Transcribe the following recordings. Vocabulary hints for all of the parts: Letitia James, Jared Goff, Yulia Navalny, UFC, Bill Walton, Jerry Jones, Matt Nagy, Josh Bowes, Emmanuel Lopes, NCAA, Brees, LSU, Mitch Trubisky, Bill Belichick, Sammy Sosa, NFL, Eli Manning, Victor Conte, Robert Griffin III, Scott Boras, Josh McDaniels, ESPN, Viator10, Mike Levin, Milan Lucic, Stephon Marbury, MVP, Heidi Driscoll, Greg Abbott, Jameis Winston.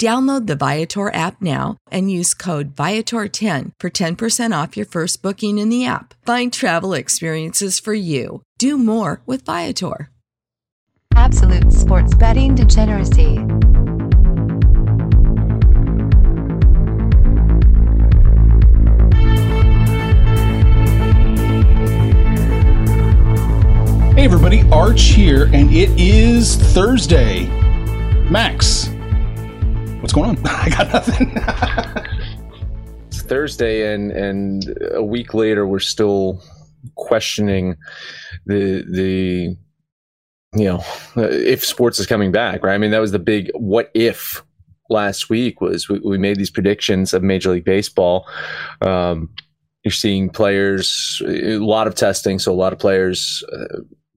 Download the Viator app now and use code Viator10 for 10% off your first booking in the app. Find travel experiences for you. Do more with Viator. Absolute sports betting degeneracy. Hey everybody, Arch here, and it is Thursday. Max, what's going on? I got nothing. It's Thursday, and a week later, we're still questioning the if sports is coming back, right? I mean, that was the big what if last week was we made these predictions of Major League Baseball. You're seeing players, a lot of testing, so a lot of players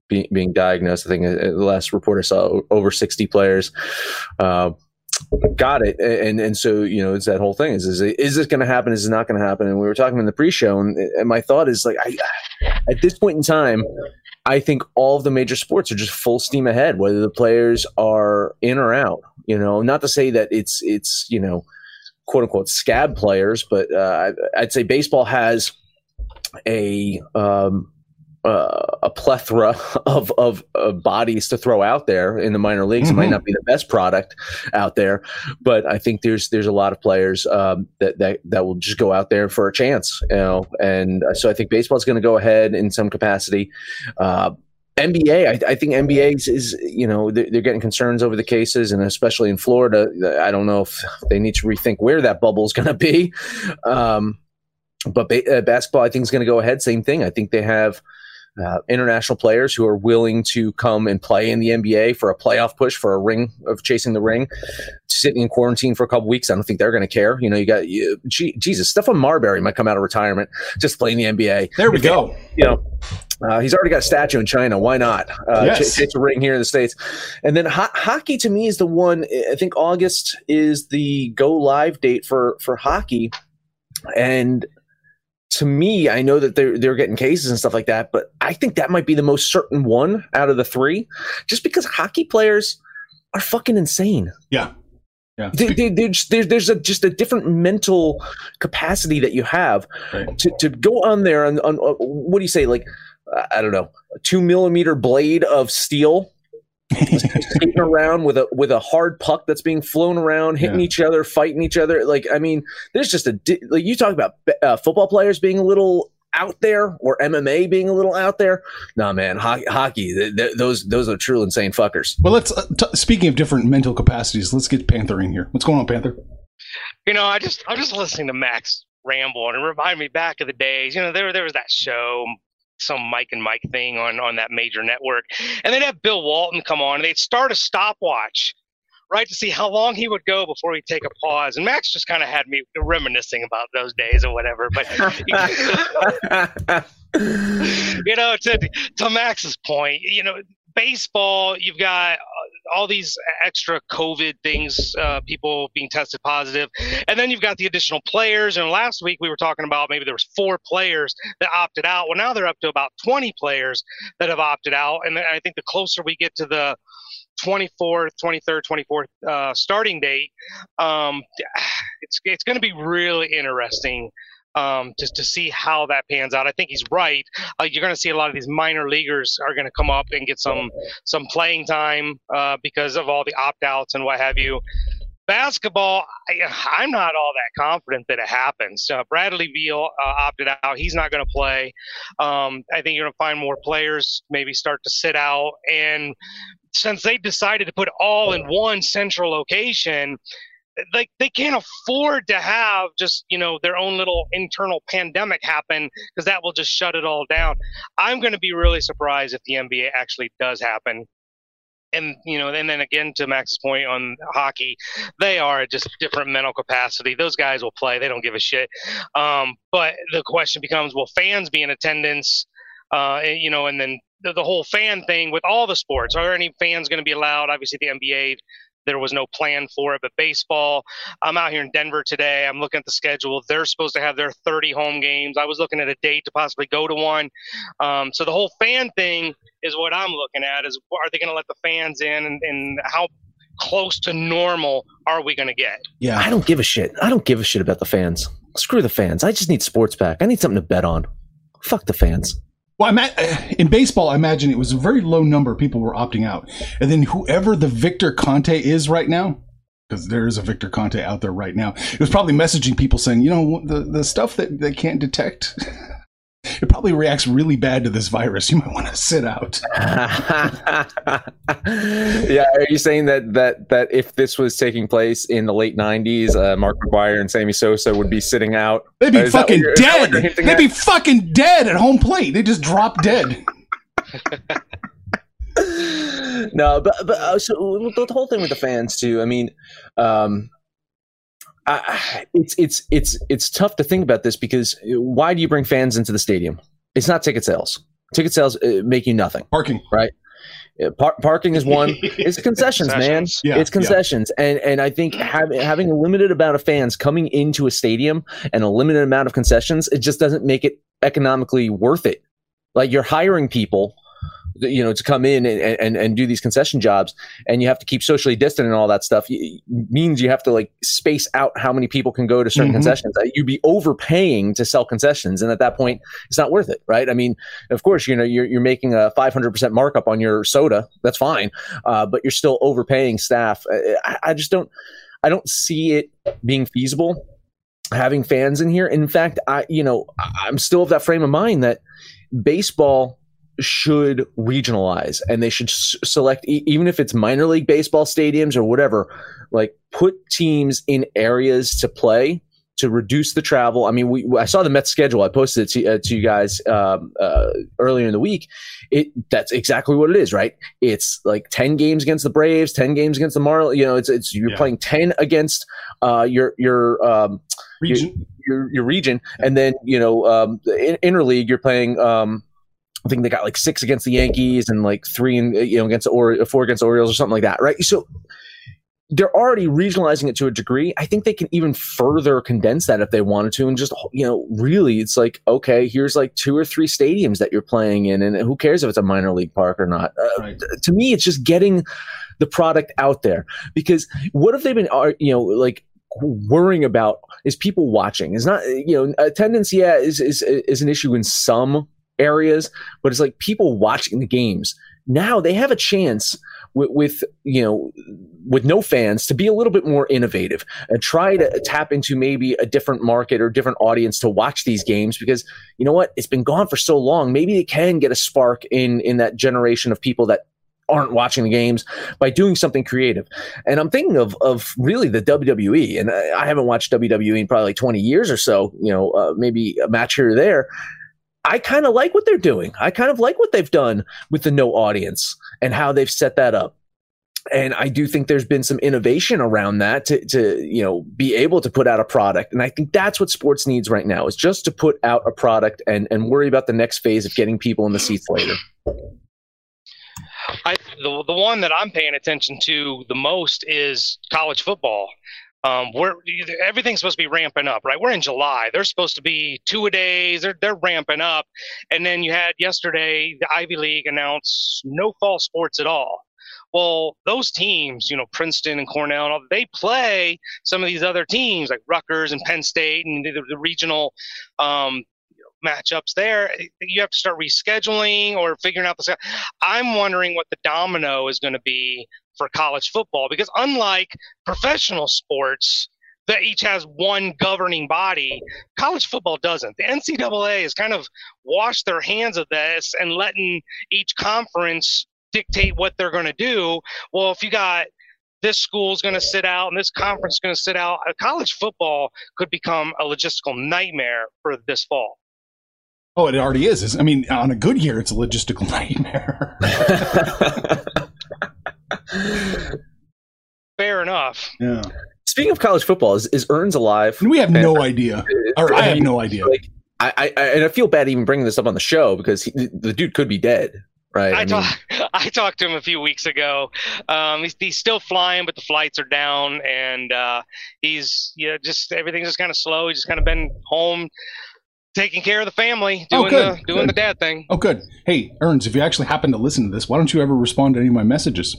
being diagnosed. I think the last report I saw, over 60 players. Got it. And so, it's that whole thing is this going to happen? Is it not going to happen? And we were talking in the pre-show, and my thought is at this point in time, I think all of the major sports are just full steam ahead, whether the players are in or out, not to say that it's quote unquote scab players, but I'd say baseball has a plethora of bodies to throw out there in the minor leagues. Mm-hmm. It might not be the best product out there, but I think there's a lot of players that will just go out there for a chance, And so I think baseball is going to go ahead in some capacity. NBA, I think NBA is they're getting concerns over the cases, and especially in Florida, I don't know if they need to rethink where that bubble is going to be. But basketball, I think, is going to go ahead. Same thing. I think they have international players who are willing to come and play in the NBA for a playoff push, for a ring of chasing the ring, sitting in quarantine for a couple weeks. I don't think they're going to care. Jesus, Stephon Marbury might come out of retirement just playing the NBA. There we go. He's already got a statue in China. Why not? Yes. Chase a ring here in the States. And then hockey to me is the one. I think August is the go live date for hockey, and to me, I know that they're getting cases and stuff like that, but I think that might be the most certain one out of the three, just because hockey players are fucking insane. Yeah. There's just a different mental capacity that you have, right, to go on there on what do you say, like, I don't know, a 2-millimeter blade of steel. Skating around with a hard puck that's being flown around, hitting each other, fighting each other. There's just like you talk about football players being a little out there or MMA being a little out there. Nah, man, hockey. Those are true insane fuckers. Well, let's speaking of different mental capacities, let's get Panther in here. What's going on, Panther? I'm just listening to Max ramble, and it reminded me back of the days. There was that show, some Mike and Mike thing on that major network, and they'd have Bill Walton come on, and they'd start a stopwatch, right, to see how long he would go before he'd take a pause. And Max just kind of had me reminiscing about those days or whatever. But to Max's point, baseball, you've got all these extra COVID things, people being tested positive, and then you've got the additional players. And last week we were talking about maybe there was 4 players that opted out. Well, now they're up to about 20 players that have opted out. And I think the closer we get to the 23rd, 24th starting date. It's going to be really interesting just to see how that pans out. I think he's right. You're going to see a lot of these minor leaguers are going to come up and get some playing time because of all the opt-outs and what have you. Basketball, I'm not all that confident that it happens. Bradley Beal opted out. He's not going to play. I think you're going to find more players maybe start to sit out. And since they decided to put all in one central location, like they can't afford to have just, you know, their own little internal pandemic happen, because that will just shut it all down. I'm going to be really surprised if the NBA actually does happen. And, you know, and then again, to Max's point on hockey, they are just a different mental capacity. Those guys will play. They don't give a shit. But the question becomes, will fans be in attendance? You know, and then the whole fan thing with all the sports. Are there any fans going to be allowed? Obviously, the NBA, there was no plan for it. But baseball, I'm out here in Denver today. I'm looking at the schedule. They're supposed to have their 30 home games. I was looking at a date to possibly go to one. So the whole fan thing is what I'm looking at, is are they going to let the fans in, and how close to normal are we going to get? Yeah, I don't give a shit. I don't give a shit about the fans. Screw the fans. I just need sports back. I need something to bet on. Fuck the fans. Well, in baseball, I imagine it was a very low number of people were opting out. And then whoever the Victor Conte is right now, because there is a Victor Conte out there right now, it was probably messaging people saying, you know, the stuff that they can't detect, it probably reacts really bad to this virus. You might want to sit out. Yeah, are you saying that if this was taking place in the late 90s, Mark McGwire and Sammy Sosa would be sitting out? They'd be fucking dead. They'd be fucking dead at home plate. They just drop dead. No, but so the whole thing with the fans too. I mean, it's tough to think about this, because why do you bring fans into the stadium? It's not ticket sales. Ticket sales make you nothing. Parking, right? Parking is one. It's concessions, man. Yeah, it's concessions, yeah. And I think having a limited amount of fans coming into a stadium and a limited amount of concessions, it just doesn't make it economically worth it. Like, you're hiring people, you know, to come in and do these concession jobs, and you have to keep socially distant and all that stuff. It means you have to like space out how many people can go to certain concessions. You'd be overpaying to sell concessions, and at that point, it's not worth it, right? I mean, of course, you know, you're making a 500% markup on your soda. That's fine, but you're still overpaying staff. I don't see it being feasible having fans in here. In fact, I'm still of that frame of mind that baseball should regionalize, and they should select, even if it's minor league baseball stadiums or whatever, like put teams in areas to play to reduce the travel. I mean, I saw the Mets schedule. I posted it to you guys earlier in the week. That's exactly what it is, right? It's like 10 games against the Braves, 10 games against the Marlins. You know, it's you're playing 10 against your region, your region, and then, you know, interleague, you're playing. I think they got like 6 against the Yankees and like 3 and, you know, against the 4 against the Orioles or something like that, right? So they're already regionalizing it to a degree. I think they can even further condense that if they wanted to, and just, you know, really, it's like, okay, here's like 2 or 3 stadiums that you're playing in, and who cares if it's a minor league park or not? Right. To me, it's just getting the product out there, because what have they been, you know, like worrying about is people watching. It's not, you know, attendance, yeah, is an issue in some areas, but it's like people watching the games. Now they have a chance with no fans to be a little bit more innovative and try to tap into maybe a different market or different audience to watch these games, because, you know what, it's been gone for so long. Maybe they can get a spark in that generation of people that aren't watching the games by doing something creative. And I'm thinking of really the WWE, and I haven't watched WWE in probably like 20 years or so, you know, maybe a match here or there. I kind of like what they're doing. I kind of like what they've done with the no audience and how they've set that up. And I do think there's been some innovation around that to you know, be able to put out a product. And I think that's what sports needs right now, is just to put out a product and worry about the next phase of getting people in the seats later. The one that I'm paying attention to the most is college football. Everything's supposed to be ramping up, right? We're in July. There's supposed to be 2-a-days. They're ramping up. And then you had yesterday, the Ivy League announced no fall sports at all. Bowl, those teams, you know, Princeton and Cornell, and all, they play some of these other teams like Rutgers and Penn State and the regional matchups there. You have to start rescheduling or figuring out the schedule. I'm wondering what the domino is going to be for college football, because unlike professional sports that each has one governing body, college football doesn't. The NCAA has kind of washed their hands of this and letting each conference dictate what they're going to do. Well, if you got this school's going to sit out and this conference is going to sit out, college football could become a logistical nightmare for this fall. Oh, it already is. I mean, on a good year, it's a logistical nightmare. Fair enough. Yeah. Speaking of college football, is Earns alive? And we have no idea. I have no idea. Like, I feel bad even bringing this up on the show, because the dude could be dead, right? I talked to him a few weeks ago. He's still flying, but the flights are down, and just everything's just kind of slow. He's just kind of been home, taking care of the family, doing the dad thing. Oh, good. Hey, Earns, if you actually happen to listen to this, why don't you ever respond to any of my messages?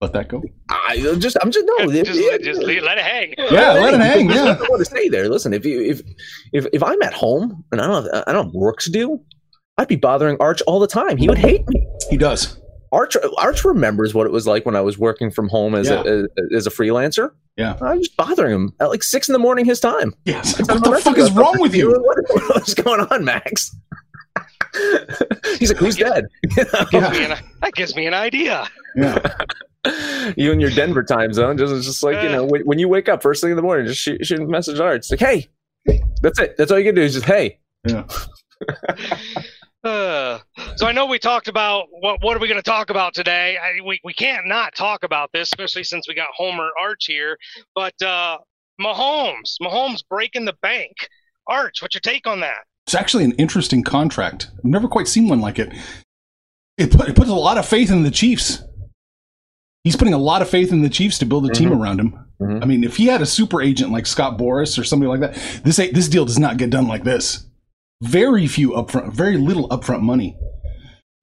Let that go. Let it hang. Yeah, let it hang. Yeah. I don't want to stay there. Listen, if I'm at home and I don't have work to do, I'd be bothering Arch all the time. He would hate me. He does. Arch remembers what it was like when I was working from home as a freelancer. Yeah, I was bothering him at like 6 a.m. his time. Yes. What the fuck is wrong with you? What's going on, Max? He's like, who's dead? That gives me an idea. Yeah. You in your Denver time zone, just like, you know, when you wake up first thing in the morning, just shoot a message to Art. It's like, hey, that's it. That's all you can do is just, hey. Yeah. So I know we talked about what are we going to talk about today. We can't not talk about this, especially since we got Homer Arch here. But Mahomes breaking the bank. Arch, what's your take on that? It's actually an interesting contract. I've never quite seen one like it. It puts a lot of faith in the Chiefs. He's putting a lot of faith in the Chiefs to build a team around him. Mm-hmm. I mean, if he had a super agent like Scott Boras or somebody like that, this deal does not get done like this. Very little upfront money.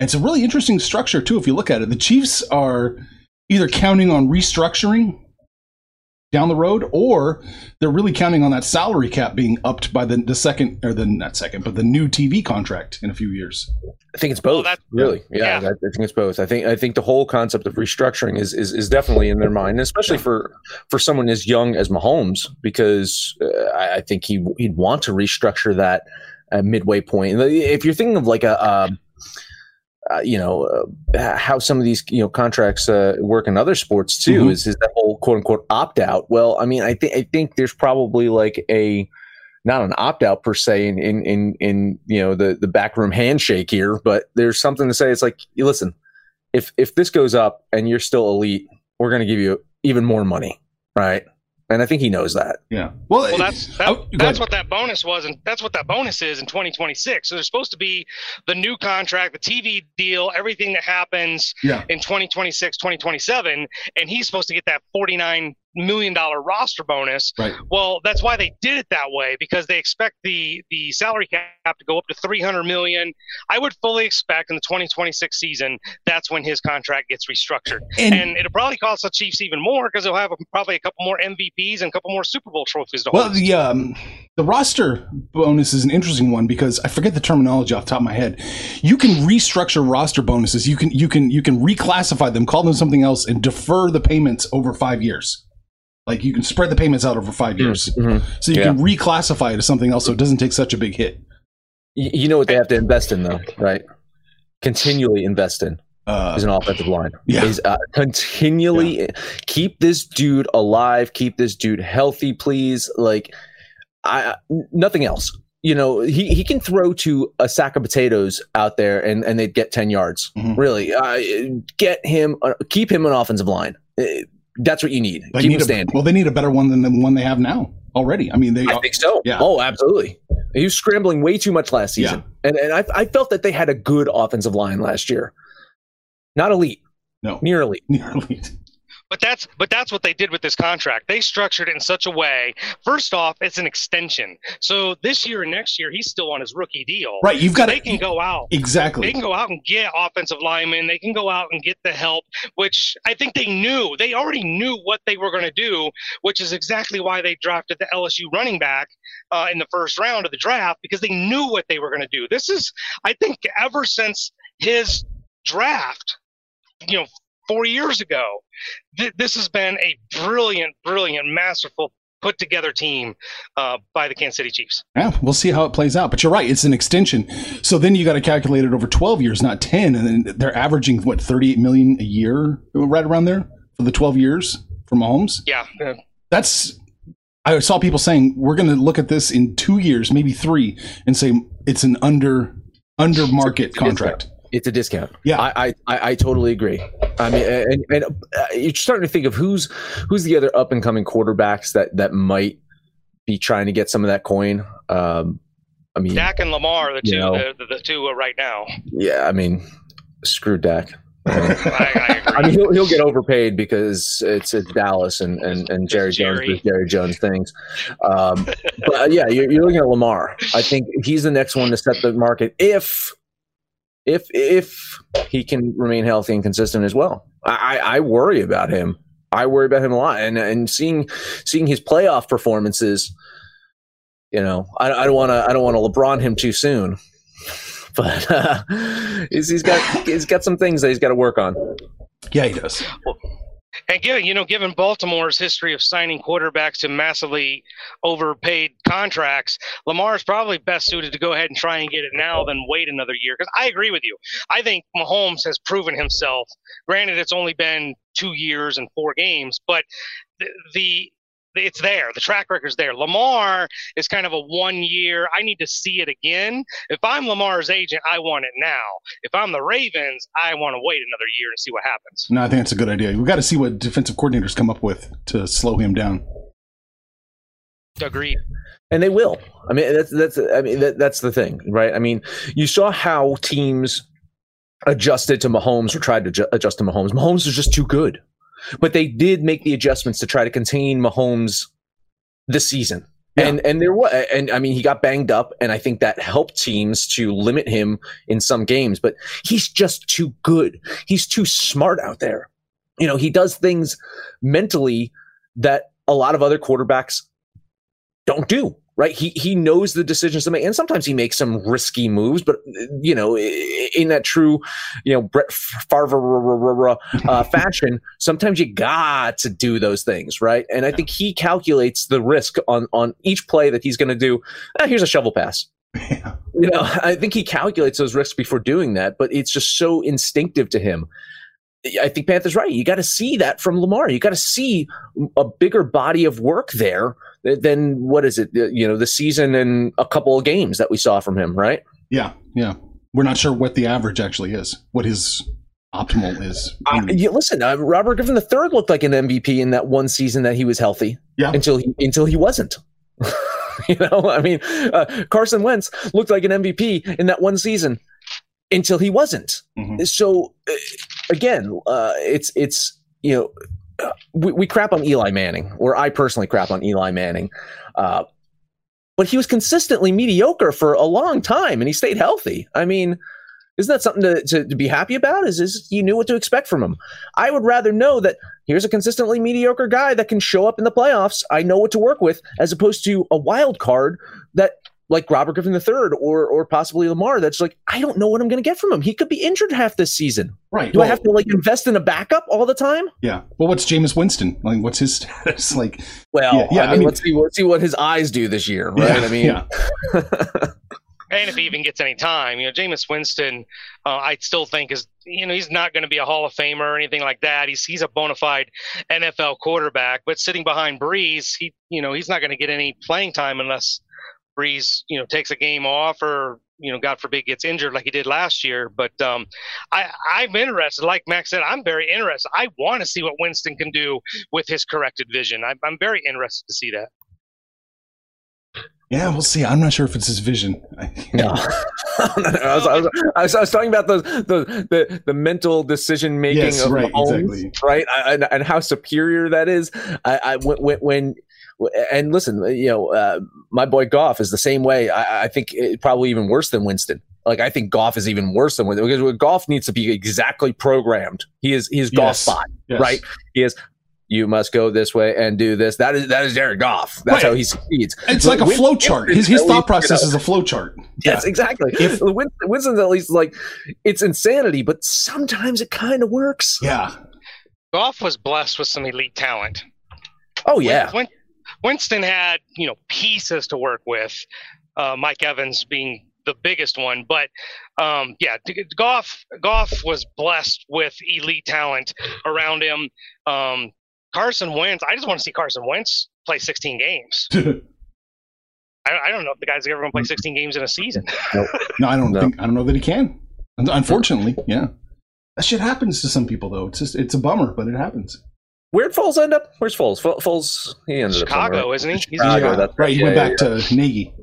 It's a really interesting structure too. If you look at it, the Chiefs are either counting on restructuring down the road, or they're really counting on that salary cap being upped by the new TV contract in a few years. I think it's both. I think it's both. I think the whole concept of restructuring is definitely in their mind, especially for someone as young as Mahomes, because I think he'd want to restructure that midway point. If you're thinking of like how some of these contracts work in other sports too, mm-hmm. is that whole quote unquote opt out. Well, I mean, I think there's probably like not an opt out per se in the backroom handshake here, but there's something to say. It's like, listen, if this goes up and you're still elite, we're going to give you even more money, right? And I think he knows that. Yeah. Well, that's what that bonus was, and that's what that bonus is in 2026. So there's supposed to be the new contract, the TV deal, everything that happens in 2026, 2027, and he's supposed to get that $49 million roster bonus. Right. Well, that's why they did it that way, because they expect the salary cap to go up to $300 million. I would fully expect in the 2026 season, that's when his contract gets restructured. And it'll probably cost the Chiefs even more, because they'll have probably a couple more MVPs and a couple more Super Bowl trophies to hold. Well, the roster bonus is an interesting one, because I forget the terminology off the top of my head. You can restructure roster bonuses. You can reclassify them, call them something else, and defer the payments over 5 years. Like, you can spread the payments out over 5 years. Mm-hmm. So you can reclassify it to something else so it doesn't take such a big hit. You know what they have to invest in, though, right? Continually invest in is an offensive line. Yeah. Continually keep this dude alive. Keep this dude healthy, please. Like, nothing else. You know, he can throw to a sack of potatoes out there and they'd get 10 yards. Mm-hmm. Really. Keep him an offensive line. That's what you need. They need a better one than the one they have now already. I mean, I think so. Yeah. Oh, absolutely. He was scrambling way too much last season. Yeah. And I felt that they had a good offensive line last year. Not elite. No. Near elite. But that's what they did with this contract. They structured it in such a way. First off, it's an extension. So this year and next year, he's still on his rookie deal. Right. You've got so they can go out. Exactly. They can go out and get offensive linemen. They can go out and get the help, which I think they knew. They already knew what they were going to do, which is exactly why they drafted the LSU running back in the first round of the draft, because they knew what they were going to do. This is, I think, ever since his draft, 4 years ago, this has been a brilliant, masterful, put together team by the Kansas City Chiefs. Yeah, we'll see how it plays out. But you're right, it's an extension. So then you got to calculate it over 12 years, not 10. And then they're averaging, what, $38 million a year, right around there, for the 12 years for Mahomes? Yeah. That's, I saw people saying, we're going to look at this in 2 years, maybe three, and say it's an under market contract. It's a discount. Yeah, I totally agree. I mean, and you're starting to think of who's the other up and coming quarterbacks that might be trying to get some of that coin. I mean, Dak and Lamar, the two right now. Yeah, I mean, screw Dak. I agree. I mean, he'll get overpaid because it's Dallas and Jerry Jones things. But yeah, you're looking at Lamar. I think he's the next one to set the market if he can remain healthy and consistent as well. I worry about him. I worry about him a lot. And seeing his playoff performances, I don't want to LeBron him too soon. But he's got some things that he's got to work on. Yeah, he does. And given Baltimore's history of signing quarterbacks to massively overpaid contracts, Lamar is probably best suited to go ahead and try and get it now than wait another year. Because I agree with you. I think Mahomes has proven himself. Granted, it's only been 2 years and 4 games, but it's there. The track record's there. Lamar is kind of a 1 year, I need to see it again. If I'm Lamar's agent, I want it now. If I'm the Ravens, I want to wait another year and see what happens. No, I think that's a good idea. We've got to see what defensive coordinators come up with to slow him down. Agreed. And they will. I mean, that's the thing, right? I mean, you saw how teams adjusted to Mahomes or tried to adjust to Mahomes. Mahomes was just too good. But they did make the adjustments to try to contain Mahomes this season. Yeah. And there was, and I mean, he got banged up, and I think that helped teams to limit him in some games. But he's just too good. He's too smart out there. He does things mentally that a lot of other quarterbacks don't do. Right? He knows the decisions to make, and sometimes he makes some risky moves. But in that true, Brett Favre fashion, sometimes you got to do those things, right? And I think he calculates the risk on each play that he's going to do. Here's a shovel pass. Yeah. I think he calculates those risks before doing that. But it's just so instinctive to him. I think Panther's right. You got to see that from Lamar. You got to see a bigger body of work there. Then what is it? The season and a couple of games that we saw from him, right? Yeah. We're not sure what the average actually is, what his optimal is. Robert Griffin III looked like an MVP in that one season that he was healthy. Yeah. Until he wasn't. Carson Wentz looked like an MVP in that one season until he wasn't. Mm-hmm. So again, it's. We crap on Eli Manning, or I personally crap on Eli Manning. But he was consistently mediocre for a long time, and he stayed healthy. I mean, isn't that something to be happy about? Is you knew what to expect from him. I would rather know that here's a consistently mediocre guy that can show up in the playoffs. I know what to work with, as opposed to a wild card that like Robert Griffin III or possibly Lamar, that's like, I don't know what I'm going to get from him. He could be injured half this season. Right. Do I have to invest in a backup all the time? Yeah. Well, what's Jameis Winston? What's his status? I mean, let's see what his eyes do this year, right? Yeah, I mean, yeah. And if he even gets any time, Jameis Winston, I still think is, he's not going to be a Hall of Famer or anything like that. He's a bona fide NFL quarterback, but sitting behind Brees, he's not going to get any playing time unless Brees, takes a game off or, God forbid, gets injured like he did last year. But I'm interested. Like Max said, I'm very interested. I want to see what Winston can do with his corrected vision. I'm very interested to see that. Yeah, we'll see. I'm not sure if it's his vision. I was talking about the mental decision making of Mahomes, exactly. Right? And how superior that is. And listen, my boy Goff is the same way. I think probably even worse than Winston. Like, I think Goff is even worse than Winston, because Goff needs to be exactly programmed. He is Goff bot, right? He is. You must go this way and do this. That is Jared Goff. That's how he succeeds. It's like a flow chart. His thought process is a flow chart. Yes, exactly. Winston's at least like, it's insanity, but sometimes it kind of works. Yeah. Goff was blessed with some elite talent. Oh, yeah. Winston had, pieces to work with, Mike Evans being the biggest one, but Goff was blessed with elite talent around him. Carson Wentz, I just want to see Carson Wentz play 16 games. I don't know if the guy's ever going to play 16 games in a season. No, I don't know that he can. Unfortunately, yeah. That shit happens to some people, though. It's a bummer, but it happens. Where'd Foles end up? Where's Foles? Foles, he ended up Chicago, somewhere. Isn't he? He's in Chicago. That's right. He went back to Nagy.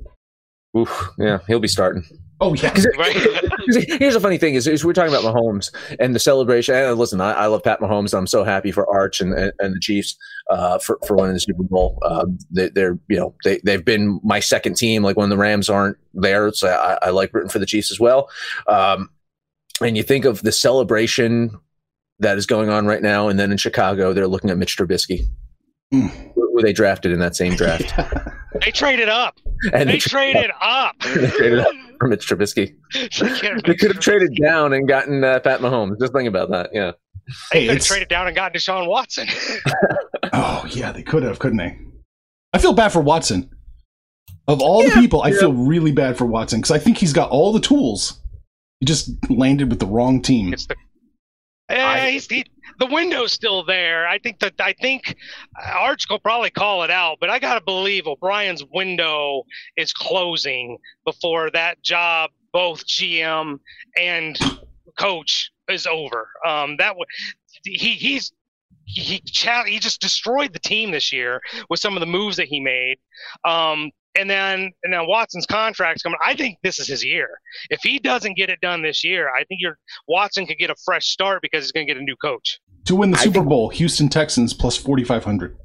Oof, yeah, he'll be starting. Oh, yeah. Here's the funny thing is we're talking about Mahomes and the celebration. And listen, I love Pat Mahomes. I'm so happy for Arch and the Chiefs for winning the Super Bowl. They've been my second team. Like, when the Rams aren't there, so I like rooting for the Chiefs as well. And you think of the celebration that is going on right now, and then in Chicago, they're looking at Mitch Trubisky, who they drafted in that same draft. They traded up. And they traded up. They traded up for Mitch Trubisky. They could have traded down and gotten Pat Mahomes. Just think about that. Yeah. They could have traded down and gotten Deshaun Watson. Oh, yeah, they could have, couldn't they? I feel bad for Watson. Of all the people, I feel really bad for Watson, because I think he's got all the tools. He just landed with the wrong team. The window's still there. I think Arch will probably call it out, but I gotta believe O'Brien's window is closing before that job, both GM and coach, is over. He just destroyed the team this year with some of the moves that he made. And now Watson's contract's coming. I think this is his year. If he doesn't get it done this year, I think Watson could get a fresh start, because he's going to get a new coach. To win the Super Bowl, Houston Texans plus 4,500.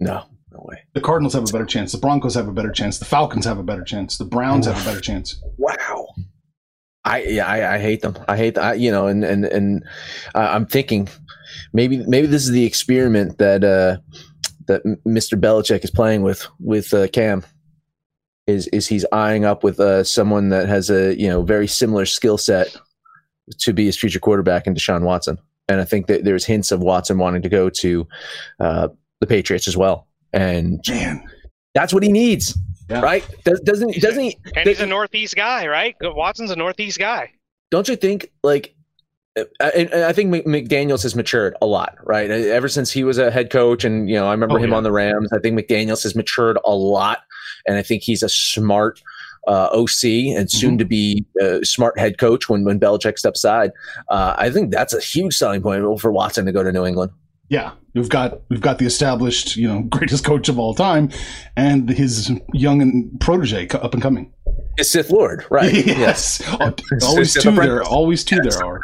No way. The Cardinals have a better chance. The Broncos have a better chance. The Falcons have a better chance. The Browns have a better chance. Wow. I hate them. I hate that. I'm thinking maybe this is the experiment that Mr. Belichick is playing with Cam, is he's eyeing up with someone that has a very similar skill set to be his future quarterback in Deshaun Watson. And I think that there's hints of Watson wanting to go to the Patriots as well. And that's what he needs, right? Doesn't he? And he's a Northeast guy, right? Watson's a Northeast guy. Don't you think, like, I think McDaniels has matured a lot, right? Ever since he was a head coach, and I remember him on the Rams. I think McDaniels has matured a lot, and I think he's a smart OC and soon to be a smart head coach when Belichick steps aside. I think that's a huge selling point for Watson to go to New England. Yeah, we've got the established, greatest coach of all time, and his young protege up and coming. It's Sith Lord, right? Yes. Yeah. Always two there are.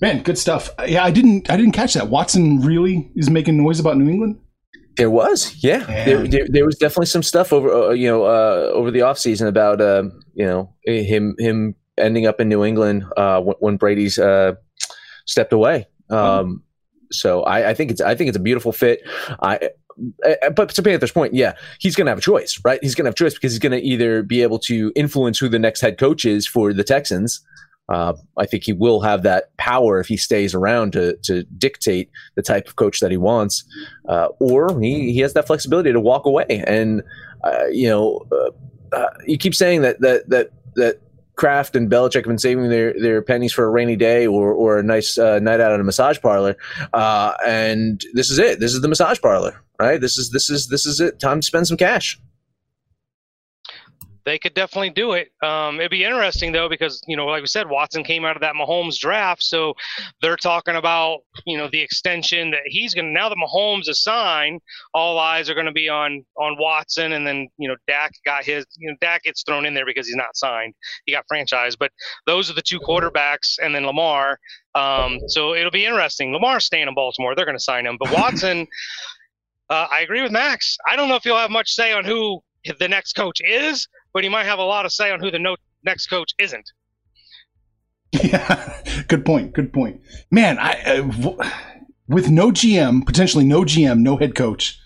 Man, good stuff. Yeah, I didn't catch that. Watson really is making noise about New England? There was, yeah. There was definitely some stuff over over the offseason about him ending up in New England when Brady's stepped away. So I think it's a beautiful fit. But to Panther's point, he's going to have a choice, right? He's going to have a choice, because he's going to either be able to influence who the next head coach is for the Texans. I think he will have that power if he stays around to dictate the type of coach that he wants, or he has that flexibility to walk away. And you keep saying that Kraft and Belichick have been saving their pennies for a rainy day or a nice night out at a massage parlor, and this is it. This is the massage parlor, right? This is it. Time to spend some cash. they could definitely do it. It'd be interesting, though, because, you know, like we said, Watson came out of that Mahomes draft. So they're talking about, you know, the extension that he's going to – now that Mahomes is signed, all eyes are going to be on Watson. And then, you know, Dak got his – you know, Dak gets thrown in there because he's not signed. He got franchised. But those are the two quarterbacks, and then Lamar. So it'll be interesting. Lamar's staying in Baltimore. They're going to sign him. But Watson – I agree with Max. I don't know if he'll have much say on who the next coach is, but he might have a lot of say on who the next coach isn't. Yeah, good point. Good point. Man, with no GM, potentially no GM, no head coach,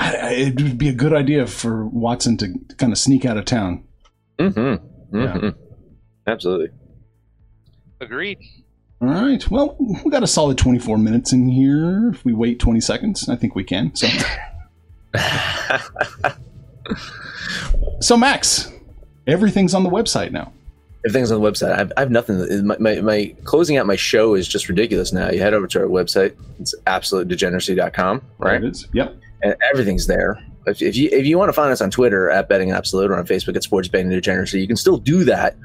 it would be a good idea for Watson to kind of sneak out of town. Mm-hmm. Mm-hmm. Yeah. Absolutely. Agreed. All right. Well, we got a solid 24 minutes in here. If we wait 20 seconds, I think we can. So, Max, everything's on the website now. Everything's on the website. I have nothing. My closing out my show is just ridiculous now. You head over to our website. It's absolutedegeneracy.com, right? There it is. Yep. And everything's there. If you want to find us on Twitter at Betting Absolute or on Facebook at Sports Betting Degeneracy, you can still do that,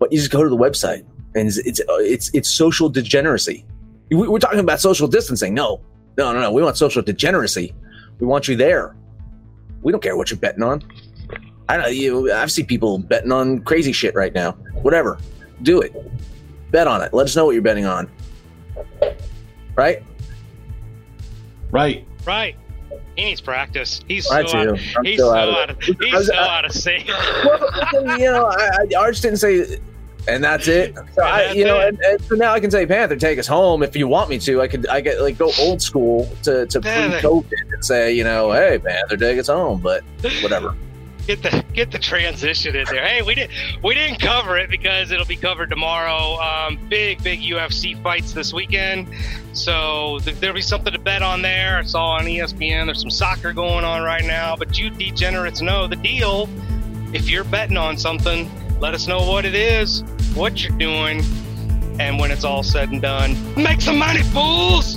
but you just go to the website. And it's social degeneracy. We're talking about social distancing. No. We want social degeneracy. We want you there. We don't care what you're betting on. I've seen people betting on crazy shit right now. Whatever, do it. Bet on it. Let us know what you're betting on. Right. He needs practice. He's so out of sync. Well, you know, Arch didn't say. And that's it. So now I can say, Panther, take us home if you want me to. I could go old school to pre-COVID and say, you know, hey, Panther, take us home. But whatever. Get the transition in there. Hey, we didn't cover it because it'll be covered tomorrow. Big UFC fights this weekend, so there'll be something to bet on there. I saw on ESPN there's some soccer going on right now. But you degenerates know the deal. If you're betting on something, let us know what it is, what you're doing, and when it's all said and done, make some money, fools!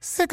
Sick